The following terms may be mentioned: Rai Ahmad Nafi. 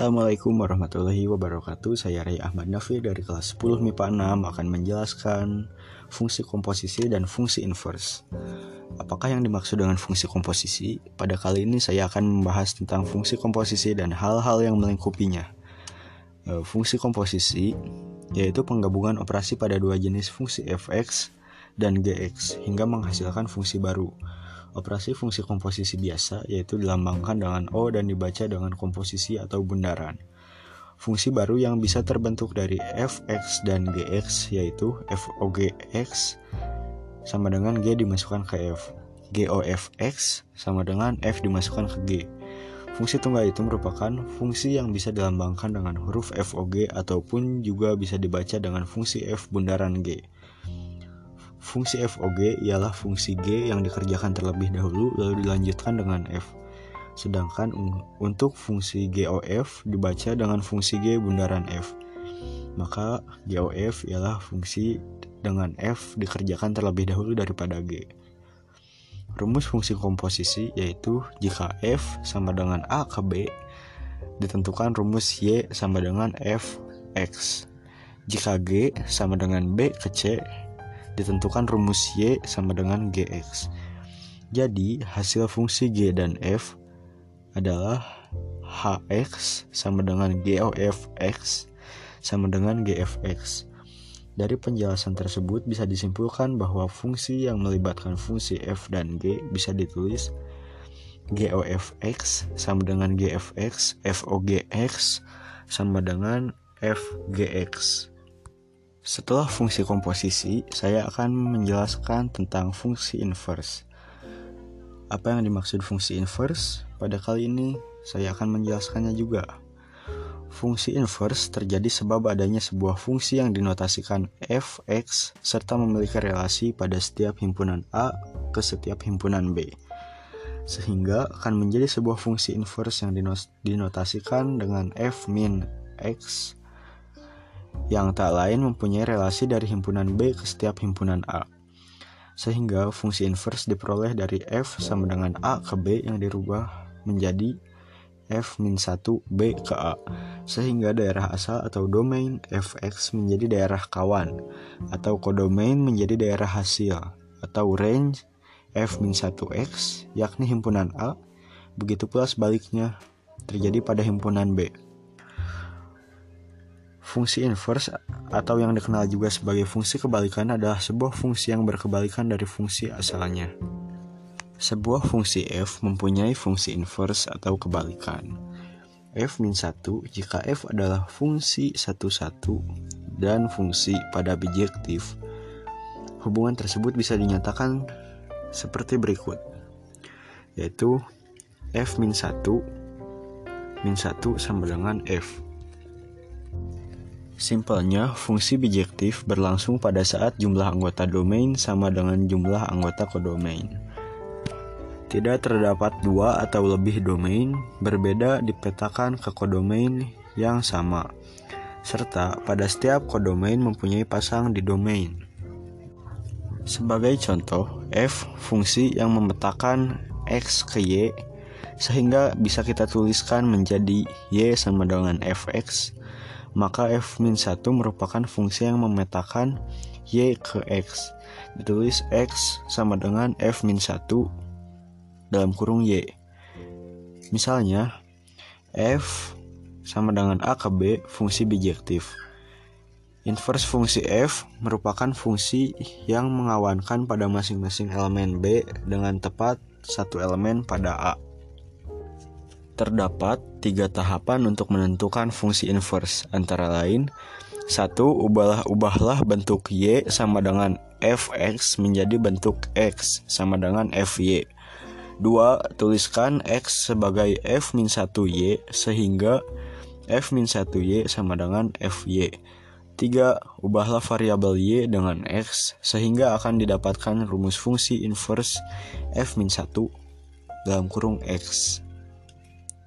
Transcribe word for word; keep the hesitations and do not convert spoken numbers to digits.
Assalamualaikum warahmatullahi wabarakatuh. Saya Rai Ahmad Nafi dari kelas sepuluh M I P A enam akan menjelaskan fungsi komposisi dan fungsi invers. Apakah yang dimaksud dengan fungsi komposisi? Pada kali ini saya akan membahas tentang fungsi komposisi dan hal-hal yang melingkupinya. Fungsi komposisi yaitu penggabungan operasi pada dua jenis fungsi f(x) dan g(x) hingga menghasilkan fungsi baru. Operasi fungsi komposisi biasa yaitu dilambangkan dengan O dan dibaca dengan komposisi atau bundaran. Fungsi baru yang bisa terbentuk dari f(x) dan g(x) yaitu f(O g(x) sama dengan G dimasukkan ke F, g(O f(x) sama dengan F dimasukkan ke G. Fungsi tunggal itu merupakan fungsi yang bisa dilambangkan dengan huruf f(O g) ataupun juga bisa dibaca dengan fungsi F bundaran G. Fungsi f(O g) ialah fungsi G yang dikerjakan terlebih dahulu lalu dilanjutkan dengan F. Sedangkan untuk fungsi g(O f) dibaca dengan fungsi G bundaran F. Maka g(O f) ialah fungsi dengan F dikerjakan terlebih dahulu daripada G. Rumus fungsi komposisi yaitu jika F sama dengan A ke B, ditentukan rumus Y sama dengan f(x). Jika G sama dengan B ke C, ditentukan rumus Y sama dengan g(x). Jadi hasil fungsi G dan F adalah h(x) sama dengan g(O f(x) sama dengan g(f(x). Dari penjelasan tersebut bisa disimpulkan bahwa fungsi yang melibatkan fungsi F dan G bisa ditulis g(O f(x) sama dengan g(f(x), f(O g(x) sama dengan f(g(x)). Setelah fungsi komposisi, saya akan menjelaskan tentang fungsi invers. Apa yang dimaksud fungsi invers? Pada kali ini, saya akan menjelaskannya juga. Fungsi invers terjadi sebab adanya sebuah fungsi yang dinotasikan f(x) serta memiliki relasi pada setiap himpunan A ke setiap himpunan B, sehingga akan menjadi sebuah fungsi invers yang dinotasikan dengan f min x yang tak lain mempunyai relasi dari himpunan B ke setiap himpunan A, sehingga fungsi invers diperoleh dari F sama dengan A ke B yang dirubah menjadi f min satu B ke A, sehingga daerah asal atau domain f(x) menjadi daerah kawan atau kodomain menjadi daerah hasil atau range f min satu x yakni himpunan A, begitu pula sebaliknya terjadi pada himpunan B. Fungsi invers atau yang dikenal juga sebagai fungsi kebalikan adalah sebuah fungsi yang berkebalikan dari fungsi asalnya. Sebuah fungsi f mempunyai fungsi invers atau kebalikan. f min satu jika f adalah fungsi sebelas dan fungsi pada bijektif. Hubungan tersebut bisa dinyatakan seperti berikut, yaitu f min satu min satu sama dengan f. Simpelnya, fungsi bijektif berlangsung pada saat jumlah anggota domain sama dengan jumlah anggota kodomain. Tidak terdapat dua atau lebih domain berbeda dipetakan ke kodomain yang sama, serta pada setiap kodomain mempunyai pasang di domain. Sebagai contoh, f fungsi yang memetakan x ke y, sehingga bisa kita tuliskan menjadi y sama dengan f(x). Maka f min satu merupakan fungsi yang memetakan y ke x, ditulis x sama dengan f min satu dalam kurung y. Misalnya, f sama dengan a ke b fungsi bijektif. Invers fungsi f merupakan fungsi yang mengawankan pada masing-masing elemen b dengan tepat satu elemen pada a. Terdapat tiga tahapan untuk menentukan fungsi invers, antara lain: satu. Ubahlah, ubahlah bentuk y sama dengan f(x) menjadi bentuk x sama dengan f(y). dua. Tuliskan x sebagai f min satu y sehingga f min satu y sama dengan f(y). tiga. Ubahlah variabel y dengan x sehingga akan didapatkan rumus fungsi invers f min satu dalam kurung x.